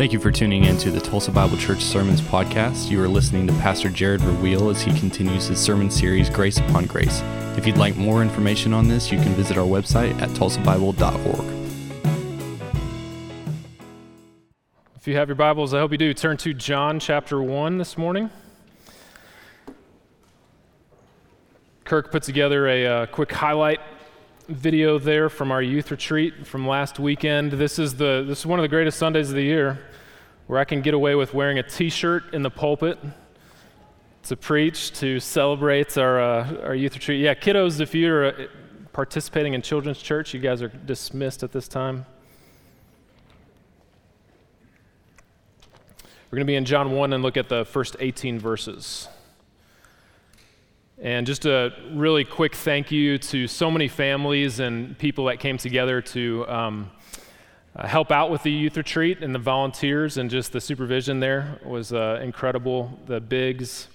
Thank you for tuning in to the Tulsa Bible Church Sermons Podcast. You are listening to Pastor Jared Reweal as he continues his sermon series, Grace Upon Grace. If you'd like more information on this, you can visit our website at tulsabible.org. If you have your Bibles, I hope you do, turn to John chapter 1 this morning. Kirk put together a quick highlight video there from our youth retreat from last weekend. This is one of the greatest Sundays of the year where I can get away with wearing a t-shirt in the pulpit to preach, to celebrate our youth retreat. Yeah, kiddos, if you're participating in children's church, you guys are dismissed at this time. We're going to be in John 1 and look at the first 18 verses. And just a really quick thank you to so many families and people that came together to help out with the youth retreat, and the volunteers and just the supervision there was incredible. The Biggs,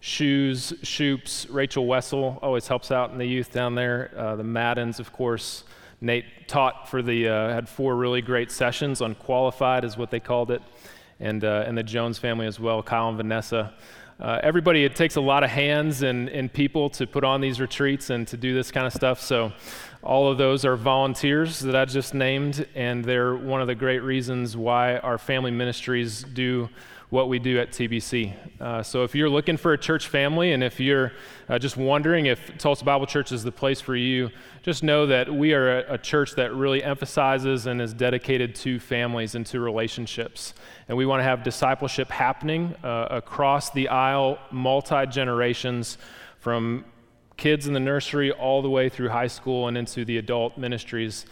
Shoes, Shoops, Rachel Wessel always helps out in the youth down there. The Maddens, of course. Nate taught for had four really great sessions, unqualified is what they called it, and the Jones family as well, Kyle and Vanessa. Everybody, it takes a lot of hands and people to put on these retreats and to do this kind of stuff, so all of those are volunteers that I just named, and they're one of the great reasons why our family ministries do what we do at TBC. So if you're looking for a church family, and if you're just wondering if Tulsa Bible Church is the place for you, just know that we are a church that really emphasizes and is dedicated to families and to relationships. And we want to have discipleship happening across the aisle, multi-generations, from kids in the nursery all the way through high school and into the adult ministries.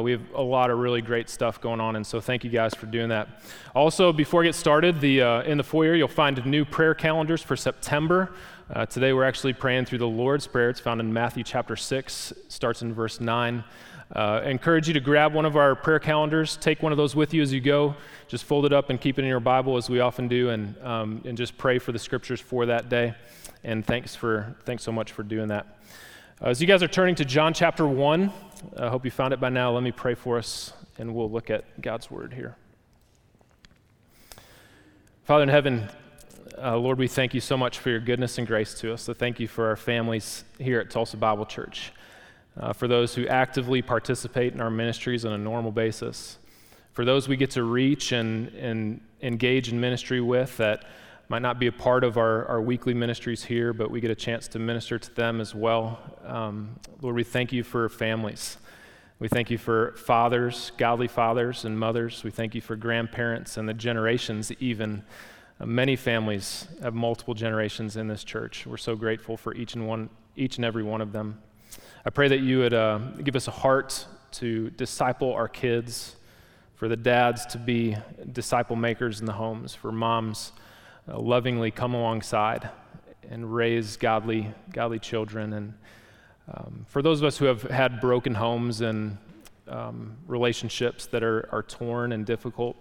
We have a lot of really great stuff going on, and so thank you guys for doing that. Also, before I get started, in the foyer you'll find new prayer calendars for September. Today we're actually praying through the Lord's Prayer. It's found in Matthew chapter 6, starts in verse 9. I encourage you to grab one of our prayer calendars, take one of those with you as you go, just fold it up and keep it in your Bible as we often do, and just pray for the scriptures for that day. And thanks so much for doing that. As you guys are turning to John chapter 1, I hope you found it by now. Let me pray for us, and we'll look at God's word here. Father in heaven, Lord, we thank you so much for your goodness and grace to us. So thank you for our families here at Tulsa Bible Church, for those who actively participate in our ministries on a normal basis, for those we get to reach and engage in ministry with that might not be a part of our weekly ministries here, but we get a chance to minister to them as well. Lord, we thank you for families. We thank you for fathers, godly fathers and mothers. We thank you for grandparents and the generations even. Many families have multiple generations in this church. We're so grateful for each and every one of them. I pray that you would give us a heart to disciple our kids, for the dads to be disciple makers in the homes, for moms lovingly come alongside and raise godly children, and for those of us who have had broken homes and relationships that are torn and difficult,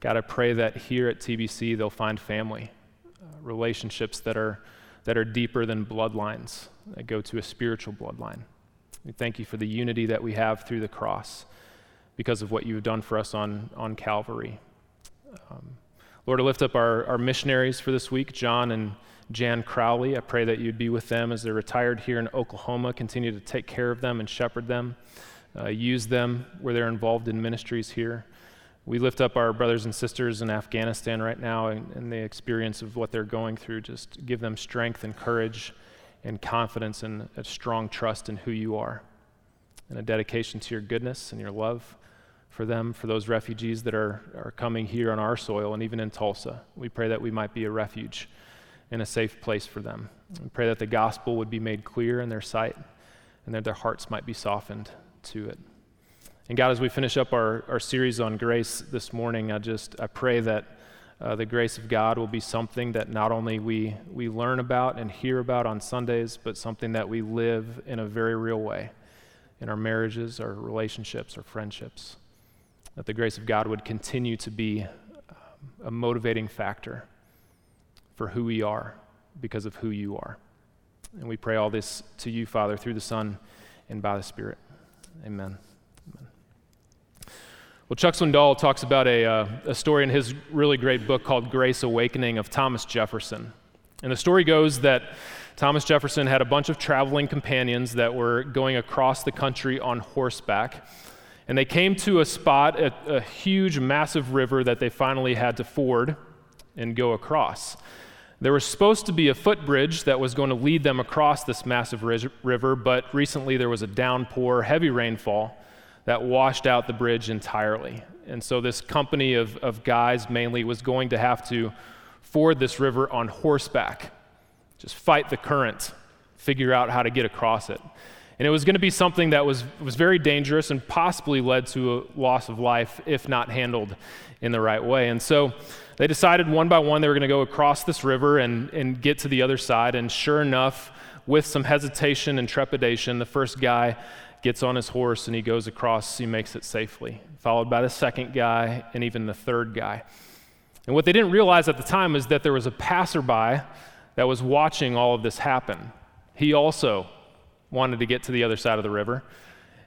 God, I pray that here at TBC they'll find family, relationships that are deeper than bloodlines, that go to a spiritual bloodline. We thank you for the unity that we have through the cross because of what you've done for us on Calvary. Lord, I lift up our missionaries for this week, John and Jan Crowley. I pray that you'd be with them as they're retired here in Oklahoma. Continue to take care of them and shepherd them. Use them where they're involved in ministries here. We lift up our brothers and sisters in Afghanistan right now and the experience of what they're going through. Just give them strength and courage and confidence and a strong trust in who you are and a dedication to your goodness and your love for them, for those refugees that are coming here on our soil and even in Tulsa. We pray that we might be a refuge and a safe place for them. We pray that the gospel would be made clear in their sight and that their hearts might be softened to it. And God, as we finish up our series on grace this morning, I pray that the grace of God will be something that not only we learn about and hear about on Sundays, but something that we live in a very real way in our marriages, our relationships, our friendships. That the grace of God would continue to be a motivating factor for who we are because of who you are. And we pray all this to you, Father, through the Son and by the Spirit. Amen. Well, Chuck Swindoll talks about a story in his really great book called Grace Awakening of Thomas Jefferson. And the story goes that Thomas Jefferson had a bunch of traveling companions that were going across the country on horseback. And they came to a spot at a huge, massive river that they finally had to ford and go across. There was supposed to be a footbridge that was going to lead them across this massive river, but recently there was a downpour, heavy rainfall, that washed out the bridge entirely. And so this company of guys mainly was going to have to ford this river on horseback, just fight the current, figure out how to get across it. And it was going to be something that was very dangerous and possibly led to a loss of life if not handled in the right way. And so they decided one by one they were going to go across this river and get to the other side. And sure enough, with some hesitation and trepidation, the first guy gets on his horse and he goes across, he makes it safely, followed by the second guy and even the third guy. And what they didn't realize at the time is that there was a passerby that was watching all of this happen. He also wanted to get to the other side of the river.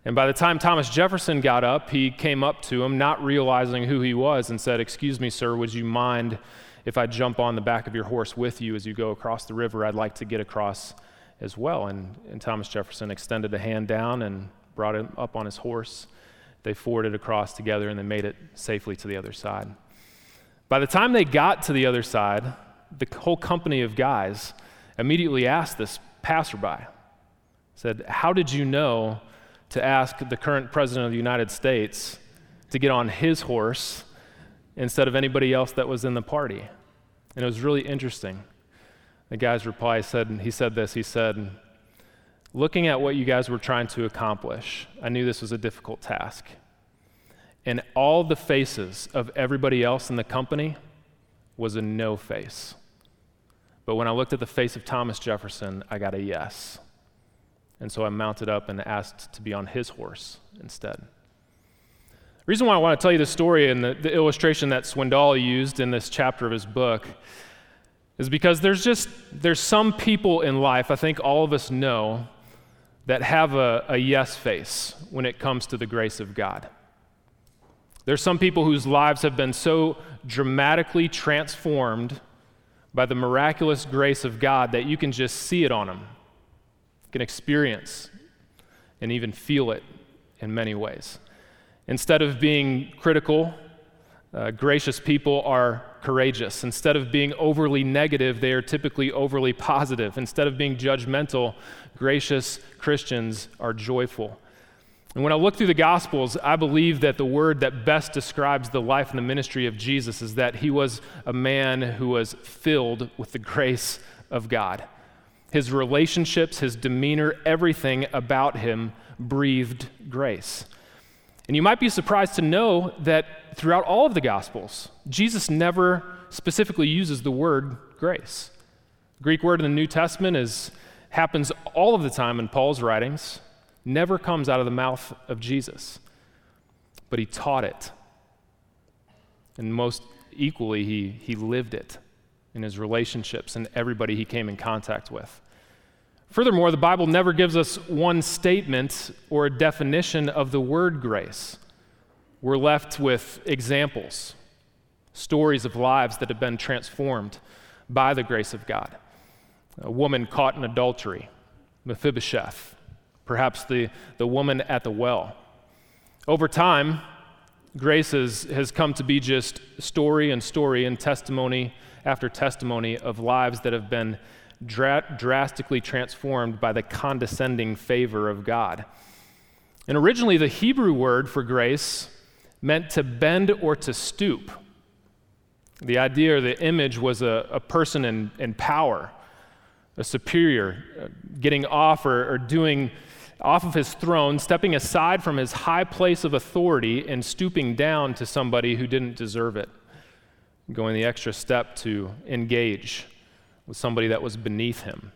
And by the time Thomas Jefferson got up, he came up to him, not realizing who he was, and said, "Excuse me, sir, would you mind if I jump on the back of your horse with you as you go across the river? I'd like to get across as well." And Thomas Jefferson extended a hand down and brought him up on his horse. They forded across together and they made it safely to the other side. By the time they got to the other side, the whole company of guys immediately asked this passerby, said, "How did you know to ask the current president of the United States to get on his horse instead of anybody else that was in the party?" And it was really interesting. The guy's reply said, he said, "Looking at what you guys were trying to accomplish, I knew this was a difficult task. And all the faces of everybody else in the company was a no face. But when I looked at the face of Thomas Jefferson, I got a yes. And so I mounted up and asked to be on his horse instead." The reason why I want to tell you this story and the illustration that Swindoll used in this chapter of his book is because there's some people in life, I think all of us know, that have a yes face when it comes to the grace of God. There's some people whose lives have been so dramatically transformed by the miraculous grace of God that you can just see it on them, you can experience and even feel it in many ways. Instead of being critical, gracious people are courageous. Instead of being overly negative, they are typically overly positive. Instead of being judgmental, gracious Christians are joyful. And when I look through the Gospels, I believe that the word that best describes the life and the ministry of Jesus is that he was a man who was filled with the grace of God. His relationships, his demeanor, everything about him breathed grace. And you might be surprised to know that throughout all of the Gospels, Jesus never specifically uses the word grace. The Greek word in the New Testament happens all of the time in Paul's writings, never comes out of the mouth of Jesus. But he taught it. And most equally, he lived it in his relationships and everybody he came in contact with. Furthermore, the Bible never gives us one statement or a definition of the word grace. We're left with examples, stories of lives that have been transformed by the grace of God. A woman caught in adultery, Mephibosheth, perhaps the woman at the well. Over time, grace has come to be just story and testimony after testimony of lives that have been drastically transformed by the condescending favor of God. And originally, the Hebrew word for grace meant to bend or to stoop. The idea or the image was a person in power, a superior, getting off or doing off of his throne, stepping aside from his high place of authority and stooping down to somebody who didn't deserve it, going the extra step to engage with somebody that was beneath him.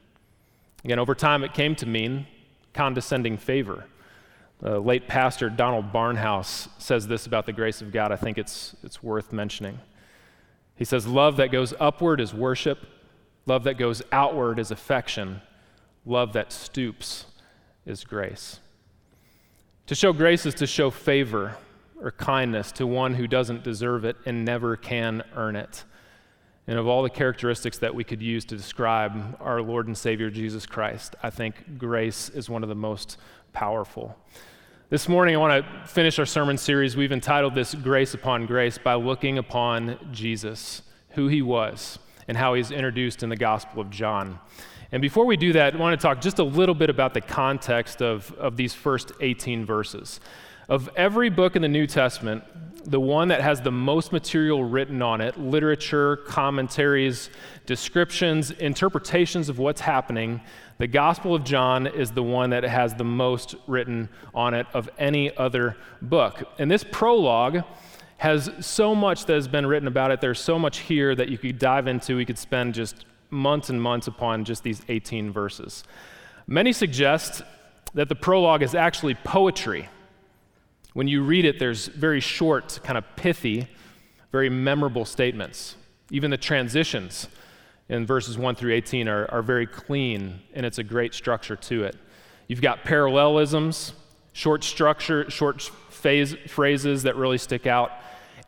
Again, over time it came to mean condescending favor. The late pastor Donald Barnhouse says this about the grace of God. I think it's worth mentioning. He says, "Love that goes upward is worship. Love that goes outward is affection. Love that stoops is grace." To show grace is to show favor or kindness to one who doesn't deserve it and never can earn it. And of all the characteristics that we could use to describe our Lord and Savior Jesus Christ, I think grace is one of the most powerful. This morning, I want to finish our sermon series. We've entitled this Grace Upon Grace by looking upon Jesus, who he was, and how he's introduced in the Gospel of John. And before we do that, I want to talk just a little bit about the context of these first 18 verses. Of every book in the New Testament, the one that has the most material written on it, literature, commentaries, descriptions, interpretations of what's happening, the Gospel of John is the one that has the most written on it of any other book. And this prologue has so much that has been written about it. There's so much here that you could dive into. We could spend just months and months upon just these 18 verses. Many suggest that the prologue is actually poetry. When you read it, there's very short, kind of pithy, very memorable statements. Even the transitions in verses 1 through 18 are very clean, and it's a great structure to it. You've got parallelisms, short structure, short phrases that really stick out,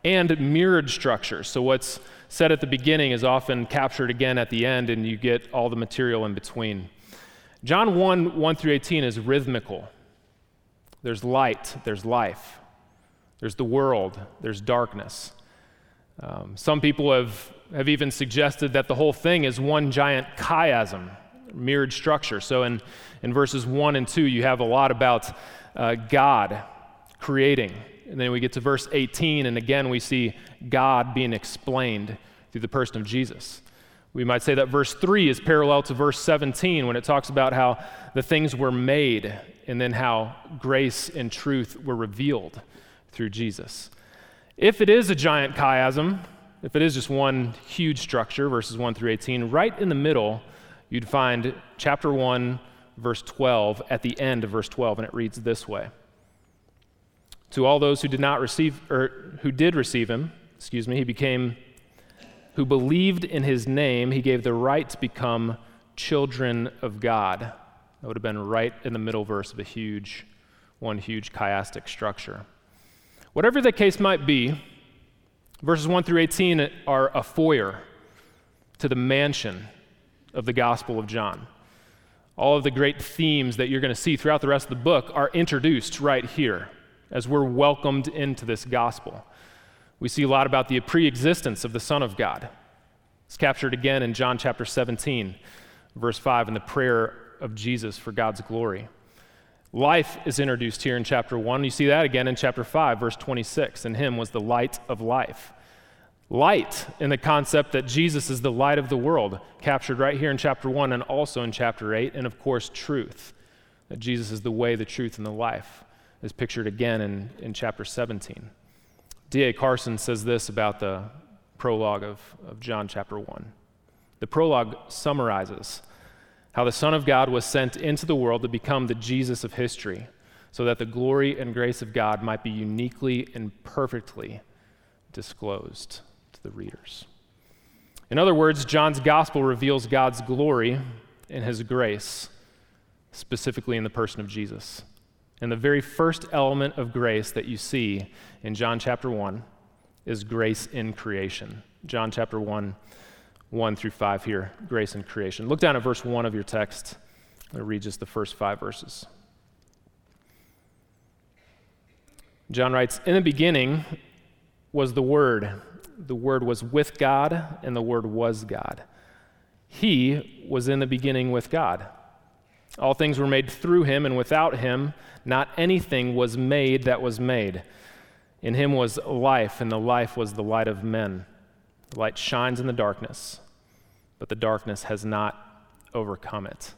and mirrored structure. So what's said at the beginning is often captured again at the end, and you get all the material in between. John 1 through 18 is rhythmical. There's light, there's life, there's the world, there's darkness. Some people have even suggested that the whole thing is one giant chiasm, mirrored structure. So in verses 1 and 2, you have a lot about God creating. And then we get to verse 18, and again we see God being explained through the person of Jesus. We might say that verse 3 is parallel to verse 17 when it talks about how the things were made and then how grace and truth were revealed through Jesus. If it is a giant chiasm, if it is just one huge structure, verses 1 through 18, right in the middle, you'd find chapter 1, verse 12, at the end of verse 12, and it reads this way. To all those who did receive him, who believed in his name, he gave the right to become children of God. That would have been right in the middle verse of one huge chiastic structure. Whatever the case might be, verses 1 through 18 are a foyer to the mansion of the Gospel of John. All of the great themes that you're going to see throughout the rest of the book are introduced right here as we're welcomed into this gospel. We see a lot about the pre-existence of the Son of God. It's captured again in John chapter 17, verse 5, in the prayer of Jesus for God's glory. Life is introduced here in chapter 1. You see that again in chapter 5, verse 26. In him was the light of life. Light in the concept that Jesus is the light of the world, captured right here in chapter 1 and also in chapter 8. And of course, truth, that Jesus is the way, the truth, and the life, is pictured again in chapter 17. D.A. Carson says this about the prologue of John chapter 1. The prologue summarizes how the Son of God was sent into the world to become the Jesus of history, so that the glory and grace of God might be uniquely and perfectly disclosed to the readers. In other words, John's gospel reveals God's glory and his grace, specifically in the person of Jesus. And the very first element of grace that you see in John chapter 1 is grace in creation. John chapter 1 through 5 here, grace and creation. Look down at verse 1 of your text. I'll read just the first 5 verses. John writes, "In the beginning was the Word. The Word was with God, and the Word was God. He was in the beginning with God. All things were made through him, and without him not anything was made that was made. In him was life, and the life was the light of men. The light shines in the darkness, but the darkness has not overcome it."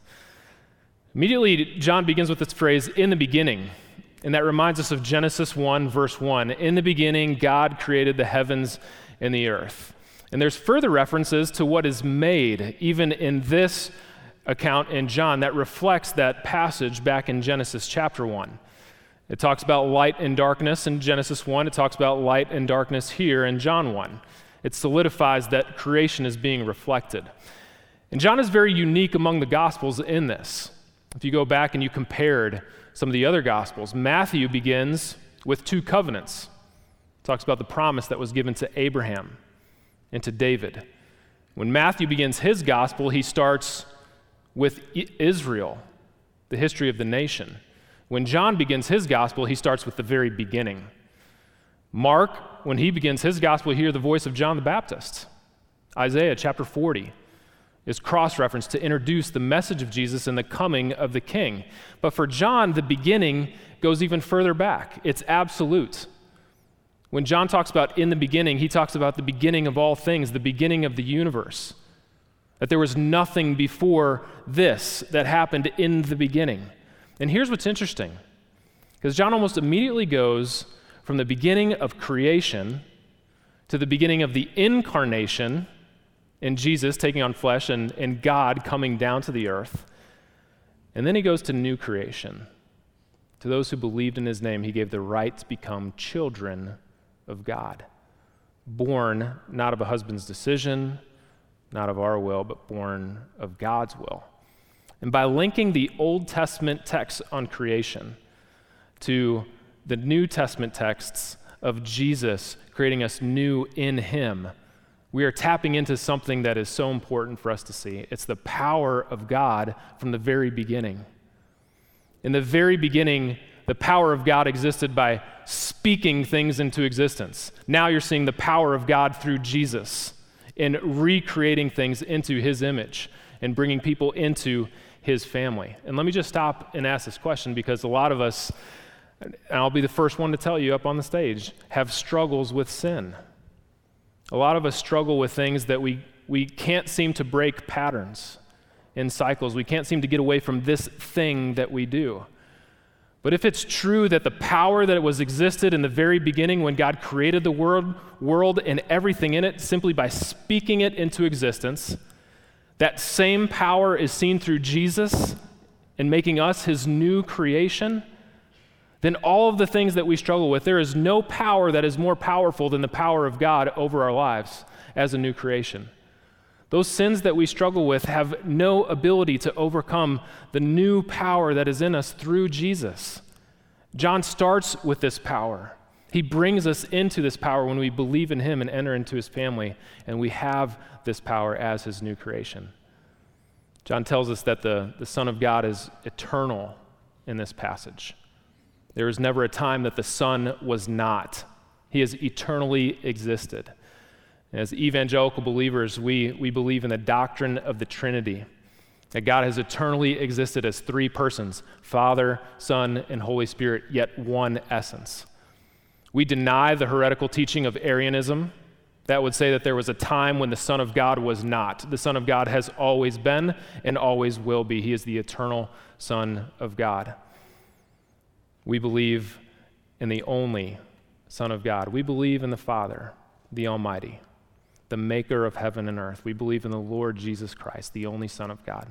Immediately, John begins with this phrase, "in the beginning," and that reminds us of Genesis 1, verse 1. In the beginning, God created the heavens and the earth. And there's further references to what is made, even in this account in John, that reflects that passage back in Genesis chapter 1. It talks about light and darkness in Genesis 1. It talks about light and darkness here in John 1. It solidifies that creation is being reflected. And John is very unique among the Gospels in this. If you go back and you compared some of the other Gospels, Matthew begins with two covenants, talks about the promise that was given to Abraham and to David. When Matthew begins his gospel, he starts with Israel, the history of the nation. When John begins his gospel, he starts with the very beginning. Mark, when he begins his gospel, you hear the voice of John the Baptist. Isaiah chapter 40 is cross-referenced to introduce the message of Jesus and the coming of the King. But for John, the beginning goes even further back. It's absolute. When John talks about in the beginning, he talks about the beginning of all things, the beginning of the universe, that there was nothing before this that happened in the beginning. And here's what's interesting, because John almost immediately goes from the beginning of creation to the beginning of the incarnation in Jesus taking on flesh and God coming down to the earth. And then he goes to new creation. To those who believed in his name, he gave the right to become children of God, born not of a husband's decision, not of our will, but born of God's will. And by linking the Old Testament texts on creation to the New Testament texts of Jesus creating us new in him, we are tapping into something that is so important for us to see. It's the power of God from the very beginning. In the very beginning, the power of God existed by speaking things into existence. Now you're seeing the power of God through Jesus in recreating things into his image and bringing people into his family. And let me just stop and ask this question, because a lot of us, and I'll be the first one to tell you up on the stage, have struggles with sin. A lot of us struggle with things that we can't seem to break patterns in cycles. We can't seem to get away from this thing that we do. But if it's true that the power that was existed in the very beginning when God created the world and everything in it simply by speaking it into existence, that same power is seen through Jesus in making us his new creation, then all of the things that we struggle with, there is no power that is more powerful than the power of God over our lives as a new creation. Those sins that we struggle with have no ability to overcome the new power that is in us through Jesus. John starts with this power. He brings us into this power when we believe in him and enter into his family, and we have this power as his new creation. John tells us that the Son of God is eternal in this passage. There is never a time that the Son was not. He has eternally existed. As evangelical believers, we believe in the doctrine of the Trinity, that God has eternally existed as three persons, Father, Son, and Holy Spirit, yet one essence. We deny the heretical teaching of Arianism that would say that there was a time when the Son of God was not. The Son of God has always been and always will be. He is the eternal Son of God. We believe in the only Son of God. We believe in the Father, the Almighty, the maker of heaven and earth. We believe in the Lord Jesus Christ, the only Son of God,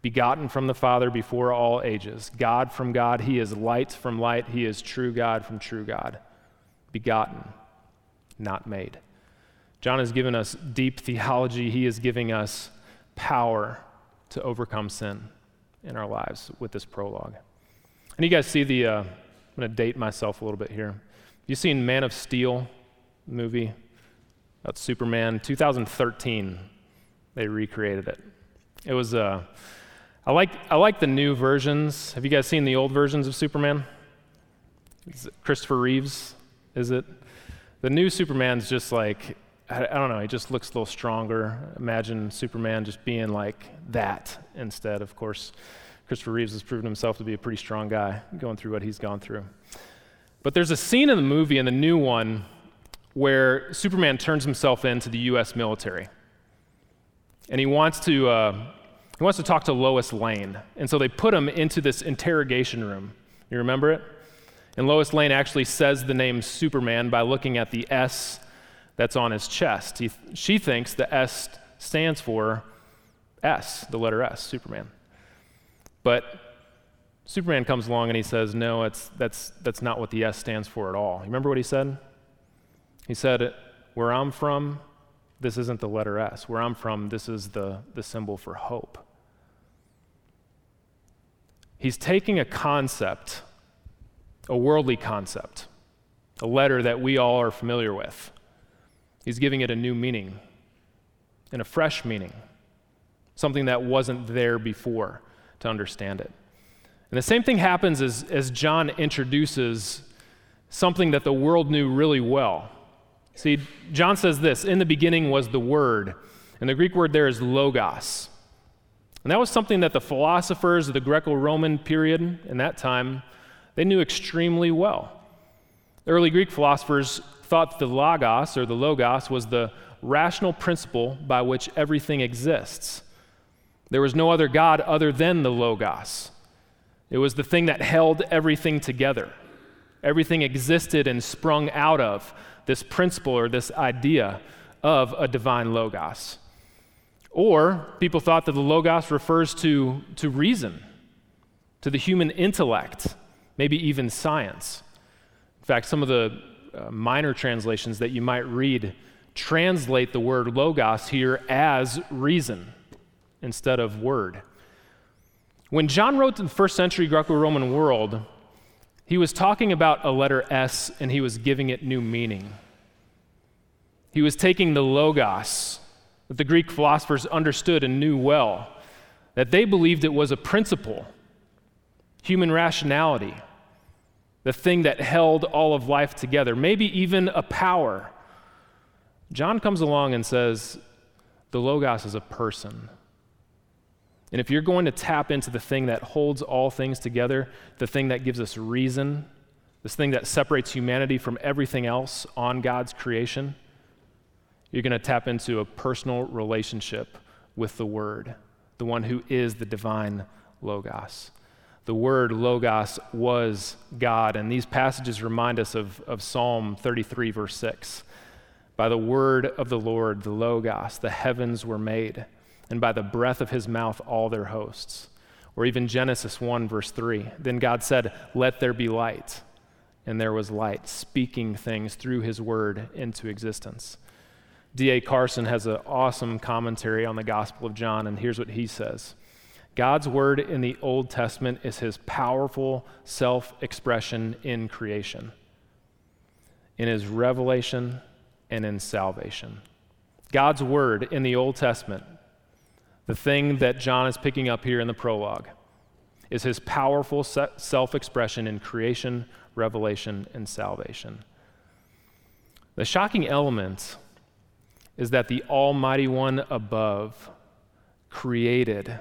begotten from the Father before all ages, God from God. He is light from light. He is true God from true God, begotten, not made. John has given us deep theology. He is giving us power to overcome sin in our lives with this prologue. And you guys see I'm going to date myself a little bit here. You've seen Man of Steel movie about Superman, 2013. They recreated it. It was, I like the new versions. Have you guys seen the old versions of Superman? Is it Christopher Reeves, is it? The new Superman's just like, I don't know, he just looks a little stronger. Imagine Superman just being like that instead, of course. Christopher Reeves has proven himself to be a pretty strong guy going through what he's gone through. But there's a scene in the movie, in the new one, where Superman turns himself into the U.S. military. And he wants to talk to Lois Lane. And so they put him into this interrogation room. You remember it? And Lois Lane actually says the name Superman by looking at the S that's on his chest. She thinks the S stands for S, the letter S, Superman. But Superman comes along and he says, no, that's not what the S stands for at all. You remember what he said? He said, where I'm from, this isn't the letter S. Where I'm from, this is the symbol for hope. He's taking a concept, a worldly concept, a letter that we all are familiar with. He's giving it a new meaning and a fresh meaning, something that wasn't there before to understand it. And the same thing happens as John introduces something that the world knew really well. See, John says this, "In the beginning was the Word," and the Greek word there is logos. And that was something that the philosophers of the Greco-Roman period in that time, they knew extremely well. The early Greek philosophers thought that the logos, or the logos, was the rational principle by which everything exists. There was no other God other than the logos. It was the thing that held everything together. Everything existed and sprung out of this principle or this idea of a divine logos. Or people thought that the logos refers to reason, to the human intellect, maybe even science. In fact, some of the minor translations that you might read translate the word logos here as reason instead of word. When John wrote to the first century Greco-Roman world, he was talking about a letter S and he was giving it new meaning. He was taking the logos that the Greek philosophers understood and knew well, that they believed it was a principle, human rationality, the thing that held all of life together, maybe even a power. John comes along and says, the logos is a person. And if you're going to tap into the thing that holds all things together, the thing that gives us reason, this thing that separates humanity from everything else on God's creation, you're going to tap into a personal relationship with the Word, the one who is the divine logos. The word logos was God, and these passages remind us of Psalm 33, verse 6. By the word of the Lord, the logos, the heavens were made, and by the breath of his mouth all their hosts. Or even Genesis 1, verse 3. Then God said, "Let there be light," and there was light, speaking things through his word into existence. D.A. Carson has an awesome commentary on the Gospel of John, and here's what he says. God's word in the Old Testament is his powerful self-expression in creation, in his revelation, and in salvation. God's word in the Old Testament, the thing that John is picking up here in the prologue, is his powerful self-expression in creation, revelation, and salvation. The shocking element is that the Almighty One above created.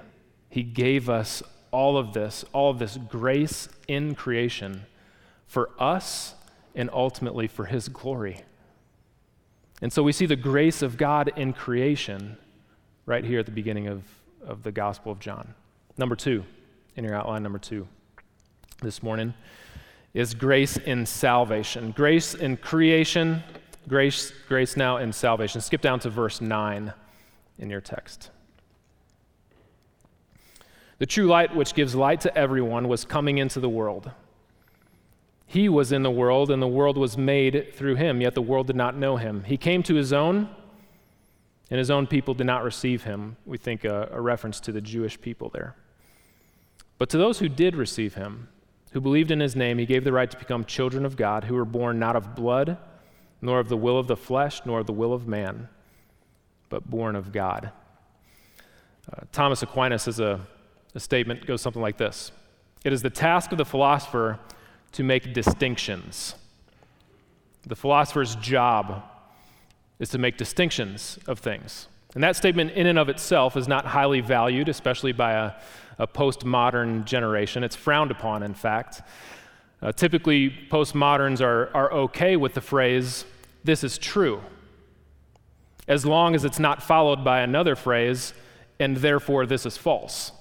He gave us all of this grace in creation for us and ultimately for his glory. And so we see the grace of God in creation right here at the beginning of the Gospel of John. Number two, in your outline, number two this morning, is grace in salvation. Grace in creation, grace now in salvation. Skip down to verse 9 in your text. The true light which gives light to everyone was coming into the world. He was in the world, and the world was made through him, yet the world did not know him. He came to his own, and his own people did not receive him. We think a reference to the Jewish people there. But to those who did receive him, who believed in his name, he gave the right to become children of God, who were born not of blood, nor of the will of the flesh, nor of the will of man, but born of God. Thomas Aquinas is The statement goes something like this. It is the task of the philosopher to make distinctions. The philosopher's job is to make distinctions of things. And that statement in and of itself is not highly valued, especially by a postmodern generation. It's frowned upon, in fact. Typically, postmoderns are okay with the phrase, "This is true," as long as it's not followed by another phrase, "and therefore this is false."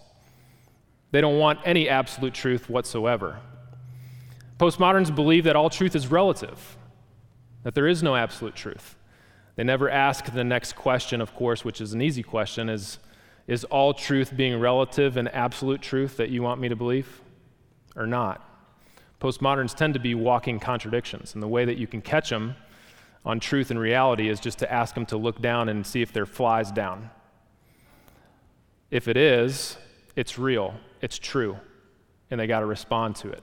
They don't want any absolute truth whatsoever. Postmoderns believe that all truth is relative, that there is no absolute truth. They never ask the next question, of course, which is an easy question, is all truth being relative and absolute truth that you want me to believe or not? Postmoderns tend to be walking contradictions, and the way that you can catch them on truth and reality is just to ask them to look down and see if there are flies down. If it is, it's real, it's true, and they got to respond to it.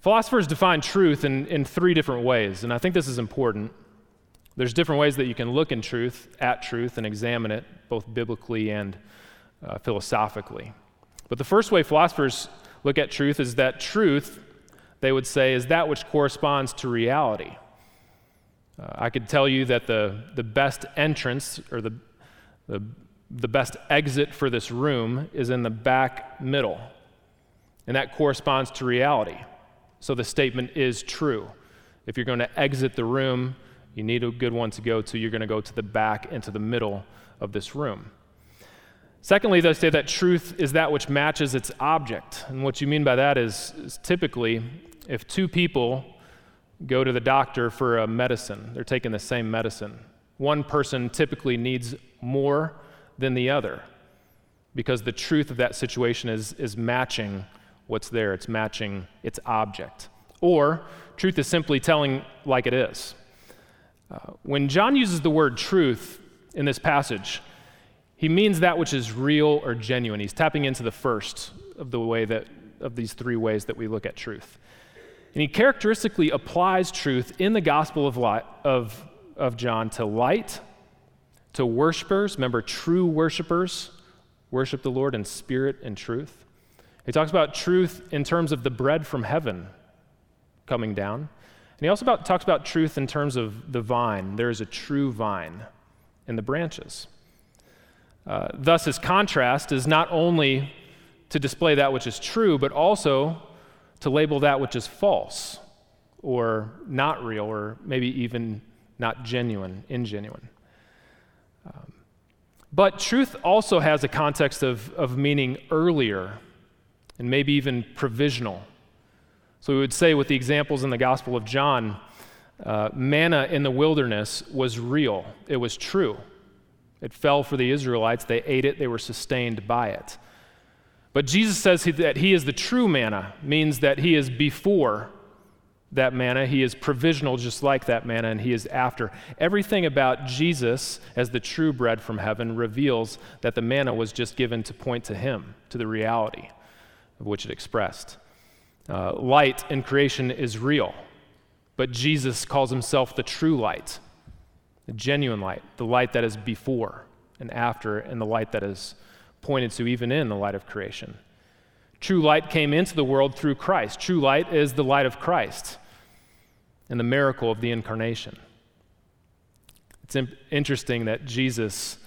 Philosophers define truth in three different ways, and I think this is important. There's different ways that you can look at truth, and examine it, both biblically and philosophically. But the first way philosophers look at truth is that truth, they would say, is that which corresponds to reality. I could tell you that the best entrance or the best exit for this room is in the back middle, and that corresponds to reality. So the statement is true. If you're going to exit the room, you need a good one to go to. You're going to go to the back into the middle of this room. Secondly, they say that truth is that which matches its object. And what you mean by that is typically if two people go to the doctor for a medicine, they're taking the same medicine. One person typically needs more than the other because the truth of that situation is matching what's there. It's matching its object. Or truth is simply telling like it is. When John uses the word truth in this passage, he means that which is real or genuine. He's tapping into the first of these three ways that we look at truth. And he characteristically applies truth in the Gospel of John to light, to worshipers. Remember, true worshipers worship the Lord in spirit and truth. He talks about truth in terms of the bread from heaven coming down. And he also talks about truth in terms of the vine. There is a true vine in the branches. Thus, his contrast is not only to display that which is true, but also to label that which is false or not real or maybe even not genuine, ingenuine. But truth also has a context of meaning earlier and maybe even provisional. So we would say with the examples in the Gospel of John, manna in the wilderness was real. It was true. It fell for the Israelites. They ate it. They were sustained by it. But Jesus says that he is the true manna, means that he is before that manna. He is provisional just like that manna, and he is after. Everything about Jesus as the true bread from heaven reveals that the manna was just given to point to him, to the reality of which it expressed. Light in creation is real, but Jesus calls himself the true light, the genuine light, the light that is before and after, and the light that is pointed to even in the light of creation. True light came into the world through Christ. True light is the light of Christ and the miracle of the incarnation. It's interesting that Jesus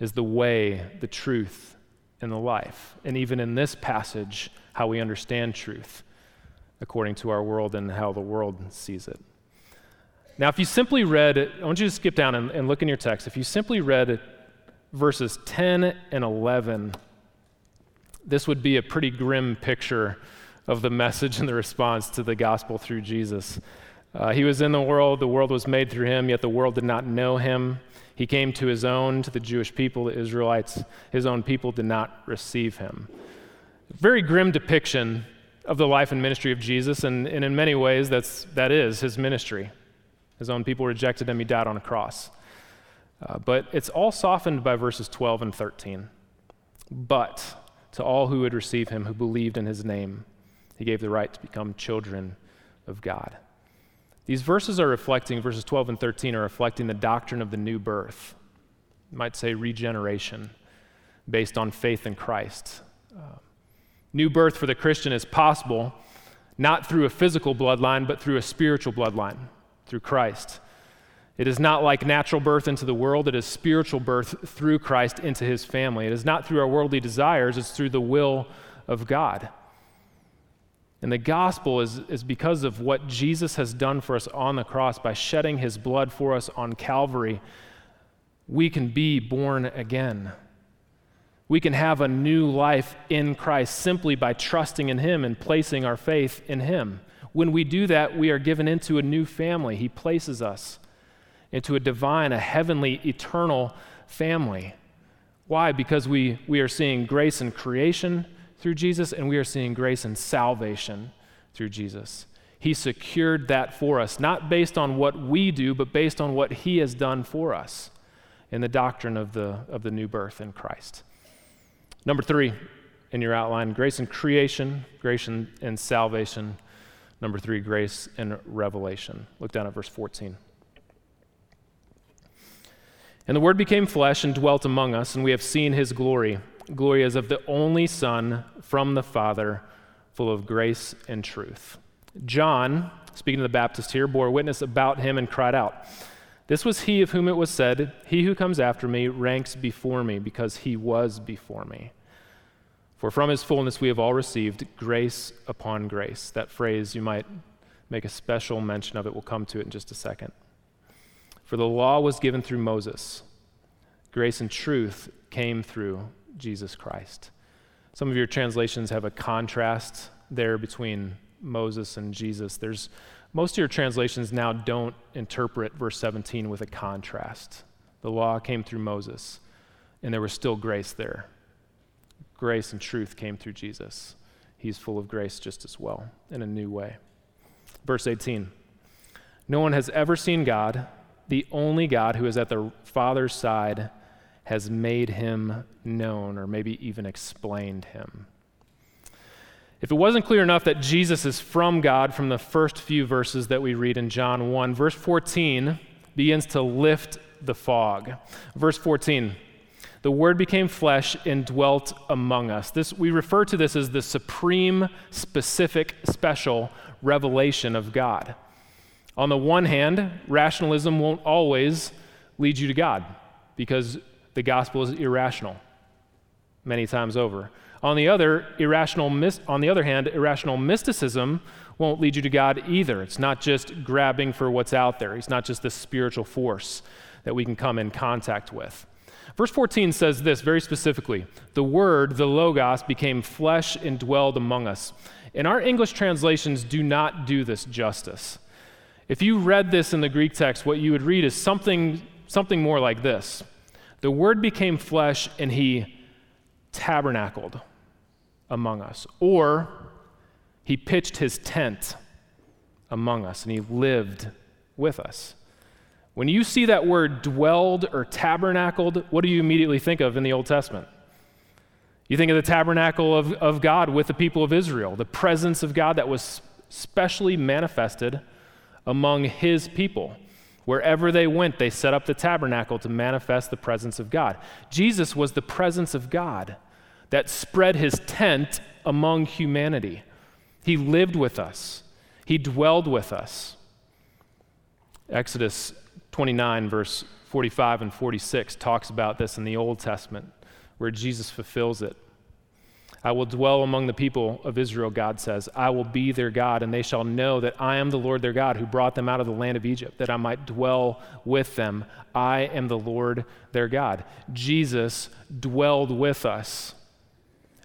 is the way, the truth, and the life, and even in this passage, how we understand truth according to our world and how the world sees it. Now, if you simply read, I want you to skip down and look in your text. If you simply read verses 10 and 11, this would be a pretty grim picture of the message and the response to the gospel through Jesus. He was in the world was made through him, yet the world did not know him. He came to his own, to the Jewish people, the Israelites. His own people did not receive him. Very grim depiction of the life and ministry of Jesus, and in many ways that is his ministry. His own people rejected him, he died on a cross. But it's all softened by verses 12 and 13. But to all who would receive him, who believed in his name, he gave the right to become children of God. These verses 12 and 13 are reflecting the doctrine of the new birth. You might say regeneration based on faith in Christ. New birth for the Christian is possible not through a physical bloodline, but through a spiritual bloodline, through Christ. It is not like natural birth into the world. It is spiritual birth through Christ into his family. It is not through our worldly desires. It's through the will of God. And the gospel is because of what Jesus has done for us on the cross by shedding his blood for us on Calvary. We can be born again. We can have a new life in Christ simply by trusting in him and placing our faith in him. When we do that, we are given into a new family. He places us into a divine, a heavenly, eternal family. Why? Because we are seeing grace in creation through Jesus, and we are seeing grace in salvation through Jesus. He secured that for us, not based on what we do, but based on what he has done for us in the doctrine of the new birth in Christ. Number 3 in your outline, grace in creation, grace in salvation. Number three, grace and revelation. Look down at verse 14. And the Word became flesh and dwelt among us, and we have seen his glory. Glory as of the only Son from the Father, full of grace and truth. John, speaking of the Baptist here, bore witness about him and cried out, "This was he of whom it was said, 'He who comes after me ranks before me, because he was before me.'" For from his fullness we have all received grace upon grace. That phrase, you might make a special mention of it. We'll come to it in just a second. For the law was given through Moses. Grace and truth came through Jesus Christ. Some of your translations have a contrast there between Moses and Jesus. Most of your translations now don't interpret verse 17 with a contrast. The law came through Moses, and there was still grace there. Grace and truth came through Jesus. He's full of grace just as well, in a new way. Verse 18, no one has ever seen God. The only God who is at the Father's side has made him known, or maybe even explained him. If it wasn't clear enough that Jesus is from God from the first few verses that we read in John 1, verse 14 begins to lift the fog. Verse 14, the Word became flesh and dwelt among us. We refer to this as the supreme, specific, special revelation of God. On the one hand, rationalism won't always lead you to God because the gospel is irrational many times over. On the other hand, irrational mysticism won't lead you to God either. It's not just grabbing for what's out there. It's not just this spiritual force that we can come in contact with. Verse 14 says this very specifically, the Word, the Logos, became flesh and dwelled among us. And our English translations do not do this justice. If you read this in the Greek text, what you would read is something more like this. The Word became flesh and he tabernacled among us, or he pitched his tent among us and he lived with us. When you see that word dwelled or tabernacled, what do you immediately think of in the Old Testament? You think of the tabernacle of God with the people of Israel, the presence of God that was specially manifested among his people. Wherever they went, they set up the tabernacle to manifest the presence of God. Jesus was the presence of God that spread his tent among humanity. He lived with us. He dwelled with us. Exodus 29, verse 45 and 46 talks about this in the Old Testament, where Jesus fulfills it. I will dwell among the people of Israel, God says. I will be their God, and they shall know that I am the Lord their God who brought them out of the land of Egypt, that I might dwell with them. I am the Lord their God. Jesus dwelled with us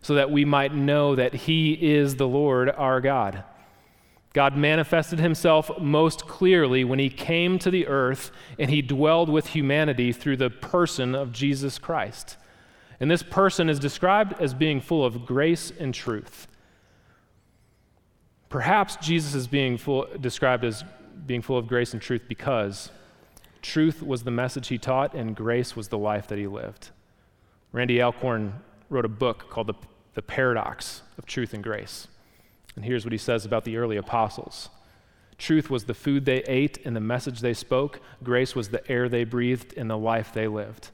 so that we might know that he is the Lord our God. God manifested himself most clearly when he came to the earth, and he dwelled with humanity through the person of Jesus Christ. And this person is described as being full of grace and truth. Perhaps Jesus is described as being full of grace and truth because truth was the message he taught and grace was the life that he lived. Randy Alcorn wrote a book called The Paradox of Truth and Grace. And here's what he says about the early apostles. Truth was the food they ate and the message they spoke. Grace was the air they breathed and the life they lived.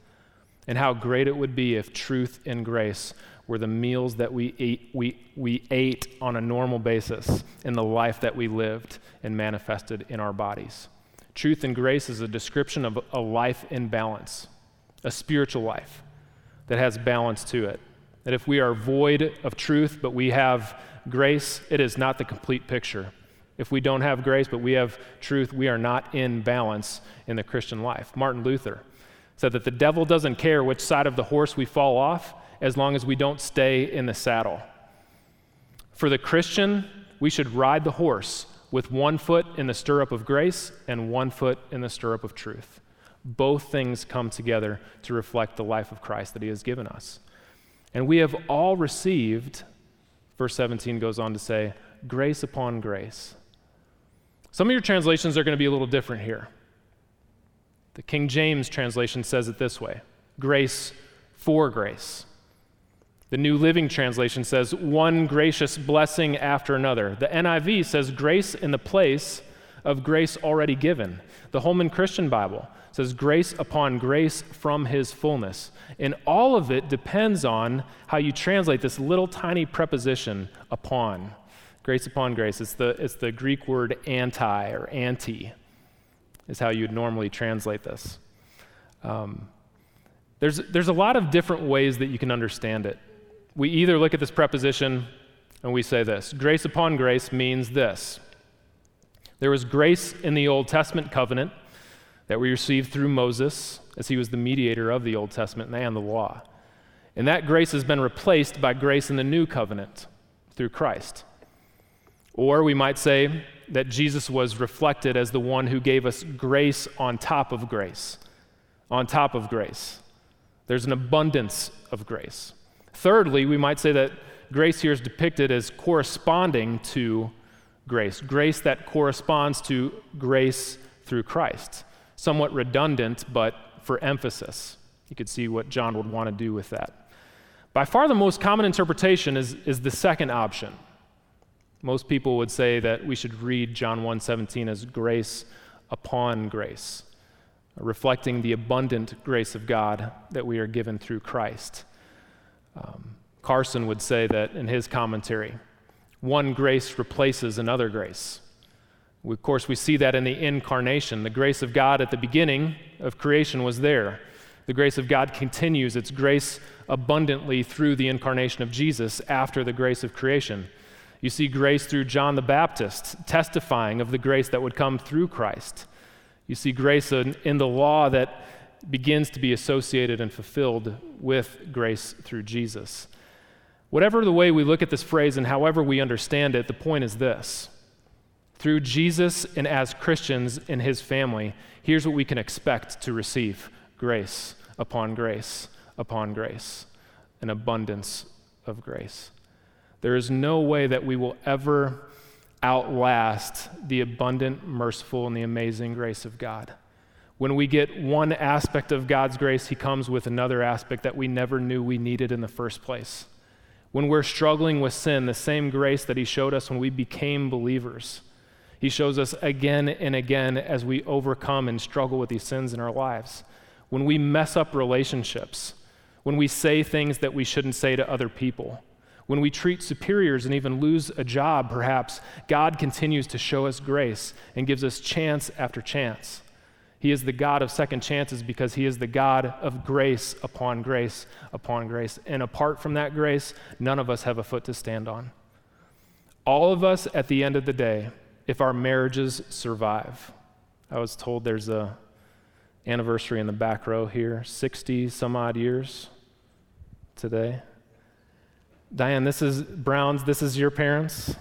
And how great it would be if truth and grace were the meals that we ate on a normal basis and the life that we lived and manifested in our bodies. Truth and grace is a description of a life in balance, a spiritual life that has balance to it. That if we are void of truth but we have grace, it is not the complete picture. If we don't have grace but we have truth, we are not in balance in the Christian life. Martin Luther said that the devil doesn't care which side of the horse we fall off as long as we don't stay in the saddle. For the Christian, we should ride the horse with one foot in the stirrup of grace and one foot in the stirrup of truth. Both things come together to reflect the life of Christ that he has given us. And we have all received, verse 17 goes on to say, grace upon grace. Some of your translations are going to be a little different here. The King James translation says it this way, grace for grace. The New Living Translation says, one gracious blessing after another. The NIV says, grace in the place of grace already given. The Holman Christian Bible says, grace upon grace from his fullness. And all of it depends on how you translate this little tiny preposition, upon. Grace upon grace. It's the Greek word anti or anti is how you'd normally translate this. There's a lot of different ways that you can understand it. We either look at this preposition and we say this. Grace upon grace means this. There was grace in the Old Testament covenant that we received through Moses as he was the mediator of the Old Testament and the law. And that grace has been replaced by grace in the new covenant through Christ. Or we might say that Jesus was reflected as the one who gave us grace on top of grace. On top of grace. There's an abundance of grace. Thirdly, we might say that grace here is depicted as corresponding to grace. Grace that corresponds to grace through Christ. Somewhat redundant, but for emphasis. You could see what John would want to do with that. By far the most common interpretation is the second option. Most people would say that we should read John 1:17 as grace upon grace, reflecting the abundant grace of God that we are given through Christ. Carson would say that in his commentary, one grace replaces another grace. Of course, we see that in the incarnation. The grace of God at the beginning of creation was there. The grace of God continues its grace abundantly through the incarnation of Jesus after the grace of creation. You see grace through John the Baptist testifying of the grace that would come through Christ. You see grace in the law that begins to be associated and fulfilled with grace through Jesus. Whatever the way we look at this phrase and however we understand it, the point is this. Through Jesus and as Christians in his family, here's what we can expect to receive. Grace upon grace upon grace. An abundance of grace. There is no way that we will ever outlast the abundant, merciful, and the amazing grace of God. When we get one aspect of God's grace, he comes with another aspect that we never knew we needed in the first place. When we're struggling with sin, the same grace that he showed us when we became believers, he shows us again and again as we overcome and struggle with these sins in our lives. When we mess up relationships, when we say things that we shouldn't say to other people, when we treat superiors and even lose a job, perhaps, God continues to show us grace and gives us chance after chance. He is the God of second chances because he is the God of grace upon grace upon grace. And apart from that grace, none of us have a foot to stand on. All of us, at the end of the day, if our marriages survive. I was told there's an anniversary in the back row here, 60 some odd years today. Diane, this is Brown's, this is your parents.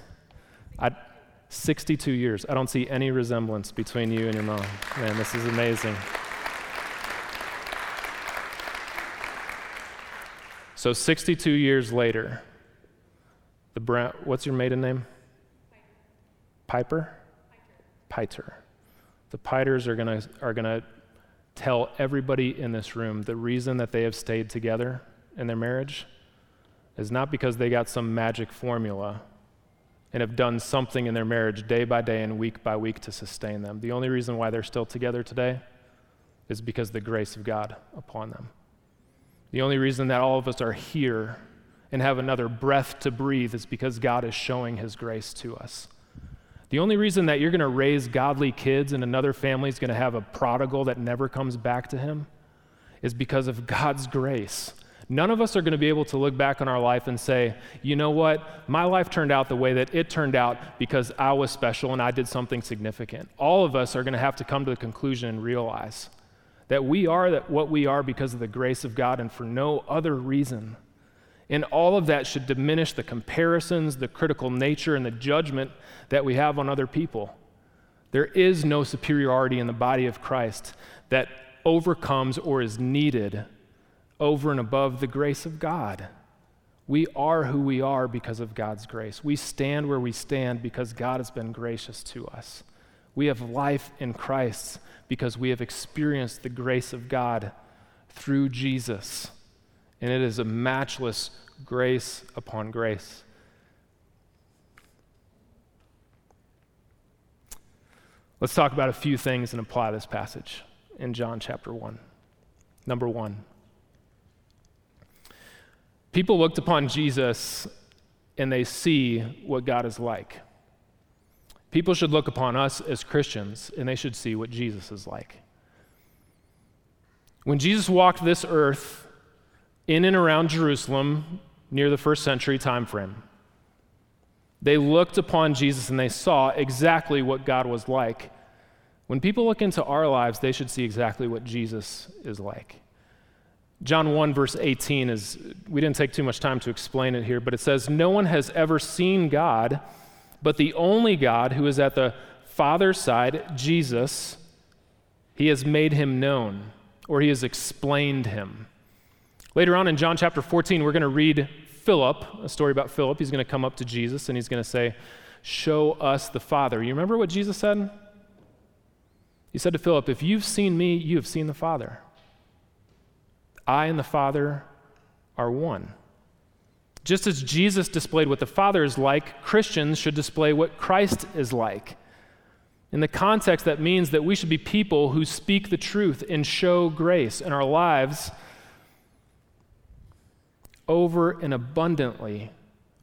62 years. I don't see any resemblance between you and your mom. Man, this is amazing. So 62 years later, the Brown, what's your maiden name? Piper? Piter. The Piters are gonna tell everybody in this room the reason that they have stayed together in their marriage is not because they got some magic formula and have done something in their marriage day by day and week by week to sustain them. The only reason why they're still together today is because of the grace of God upon them. The only reason that all of us are here and have another breath to breathe is because God is showing his grace to us. The only reason that you're gonna raise godly kids and another family's gonna have a prodigal that never comes back to him is because of God's grace. None of us are going to be able to look back on our life and say, you know what, my life turned out the way that it turned out because I was special and I did something significant. All of us are going to have to come to the conclusion and realize that we are what we are because of the grace of God and for no other reason. And all of that should diminish the comparisons, the critical nature, and the judgment that we have on other people. There is no superiority in the body of Christ that overcomes or is needed over and above the grace of God. We are who we are because of God's grace. We stand where we stand because God has been gracious to us. We have life in Christ because we have experienced the grace of God through Jesus. And it is a matchless, grace upon grace. Let's talk about a few things and apply this passage in John chapter 1. Number one, people looked upon Jesus and they see what God is like. People should look upon us as Christians and they should see what Jesus is like. When Jesus walked this earth in and around Jerusalem near the first century time frame, they looked upon Jesus and they saw exactly what God was like. When people look into our lives, they should see exactly what Jesus is like. John 1 verse 18 is, we didn't take too much time to explain it here, but it says, "No one has ever seen God, but the only God who is at the Father's side, Jesus, he has made him known," or he has explained him. Later on in John chapter 14, we're going to read Philip, a story about Philip. He's going to come up to Jesus and he's going to say, "Show us the Father." You remember what Jesus said? He said to Philip, "If you've seen me, you have seen the Father. I and the Father are one." Just as Jesus displayed what the Father is like, Christians should display what Christ is like. In the context, that means that we should be people who speak the truth and show grace in our lives. Over and abundantly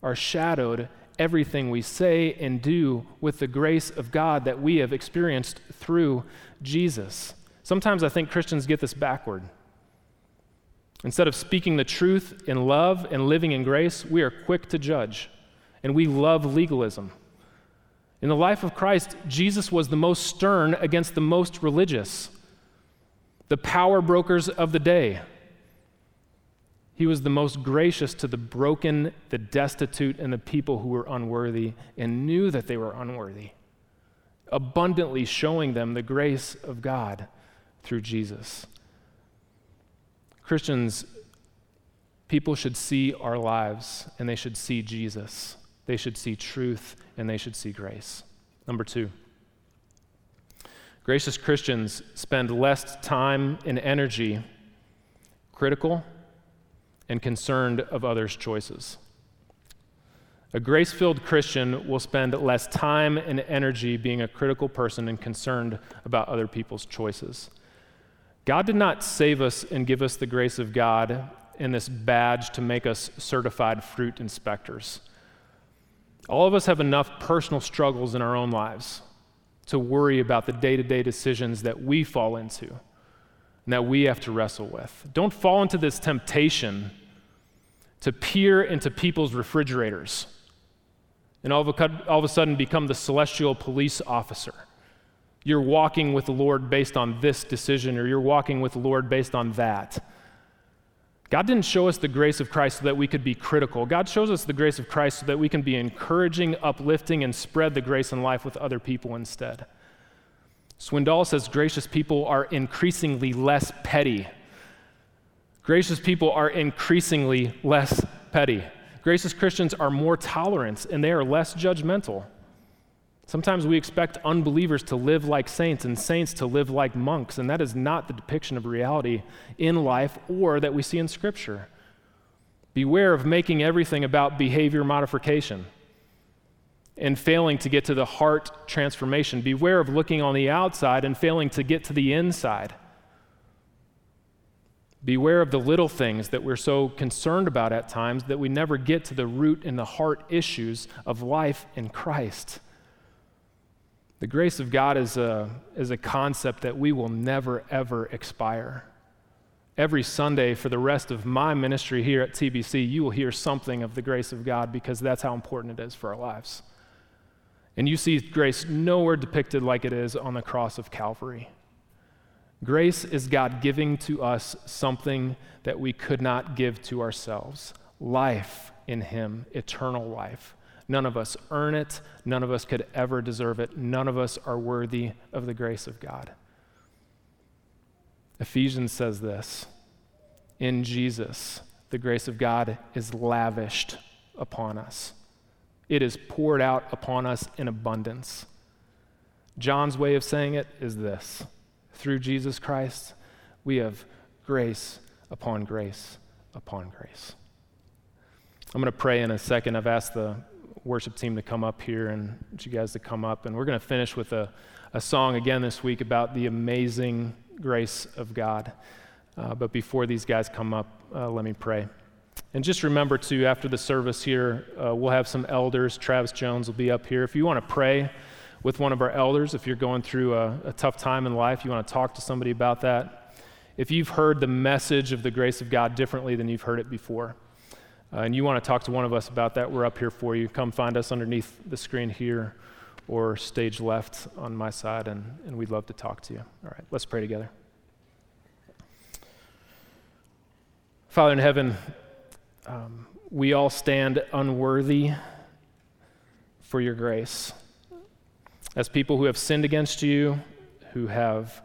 are shadowed everything we say and do with the grace of God that we have experienced through Jesus. Sometimes I think Christians get this backward. Instead of speaking the truth in love and living in grace, we are quick to judge, and we love legalism. In the life of Christ, Jesus was the most stern against the most religious, the power brokers of the day. He was the most gracious to the broken, the destitute, and the people who were unworthy and knew that they were unworthy, abundantly showing them the grace of God through Jesus. Christians, people should see our lives and they should see Jesus. They should see truth and they should see grace. Number two, gracious Christians spend less time and energy critical and concerned of others' choices. A grace-filled Christian will spend less time and energy being a critical person and concerned about other people's choices. God did not save us and give us the grace of God in this badge to make us certified fruit inspectors. All of us have enough personal struggles in our own lives to worry about the day-to-day decisions that we fall into and that we have to wrestle with. Don't fall into this temptation to peer into people's refrigerators and all of a sudden become the celestial police officer. You're walking with the Lord based on this decision, or you're walking with the Lord based on that. God didn't show us the grace of Christ so that we could be critical. God shows us the grace of Christ so that we can be encouraging, uplifting, and spread the grace and life with other people instead. Swindoll says gracious people are increasingly less petty. Gracious people are increasingly less petty. Gracious Christians are more tolerant, and they are less judgmental. Sometimes we expect unbelievers to live like saints and saints to live like monks, and that is not the depiction of reality in life or that we see in Scripture. Beware of making everything about behavior modification and failing to get to the heart transformation. Beware of looking on the outside and failing to get to the inside. Beware of the little things that we're so concerned about at times that we never get to the root and the heart issues of life in Christ. The grace of God is a concept that we will never, ever expire. Every Sunday for the rest of my ministry here at TBC, you will hear something of the grace of God because that's how important it is for our lives. And you see grace nowhere depicted like it is on the cross of Calvary. Grace is God giving to us something that we could not give to ourselves, life in Him, eternal life. None of us earn it. None of us could ever deserve it. None of us are worthy of the grace of God. Ephesians says this, "In Jesus, the grace of God is lavished upon us." It is poured out upon us in abundance. John's way of saying it is this, through Jesus Christ, we have grace upon grace upon grace. I'm going to pray in a second. I've asked the worship team to come up here and you guys to come up, and we're going to finish with a song again this week about the amazing grace of God. But before these guys come up, let me pray. And just remember, too, after the service here, we'll have some elders. Travis Jones will be up here. If you want to pray with one of our elders, if you're going through a tough time in life, you want to talk to somebody about that. If you've heard the message of the grace of God differently than you've heard it before, and you want to talk to one of us about that, we're up here for you. Come find us underneath the screen here or stage left on my side, and we'd love to talk to you. All right, let's pray together. Father in heaven, we all stand unworthy for your grace. As people who have sinned against you, who have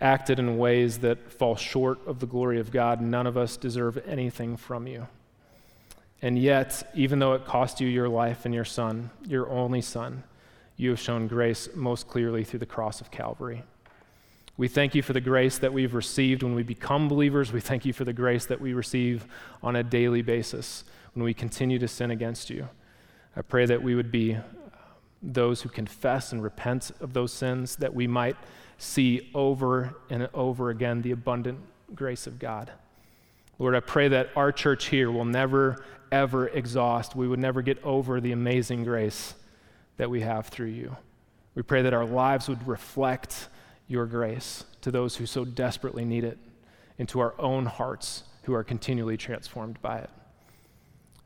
acted in ways that fall short of the glory of God, none of us deserve anything from you. And yet, even though it cost you your life and your son, your only son, you have shown grace most clearly through the cross of Calvary. We thank you for the grace that we've received when we become believers. We thank you for the grace that we receive on a daily basis when we continue to sin against you. I pray that we would be those who confess and repent of those sins, that we might see over and over again the abundant grace of God. Lord, I pray that our church here will never, ever exhaust. We would never get over the amazing grace that we have through you. We pray that our lives would reflect your grace to those who so desperately need it, and to our own hearts who are continually transformed by it.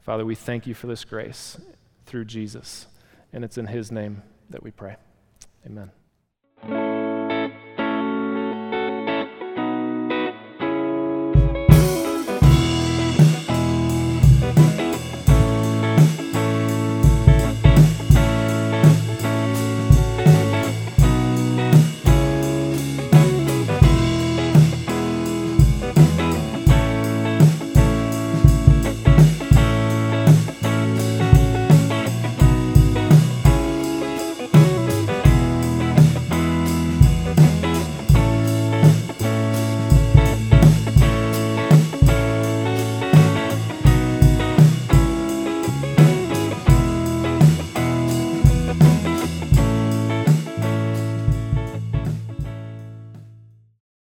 Father, we thank you for this grace through Jesus, and it's in his name that we pray. Amen.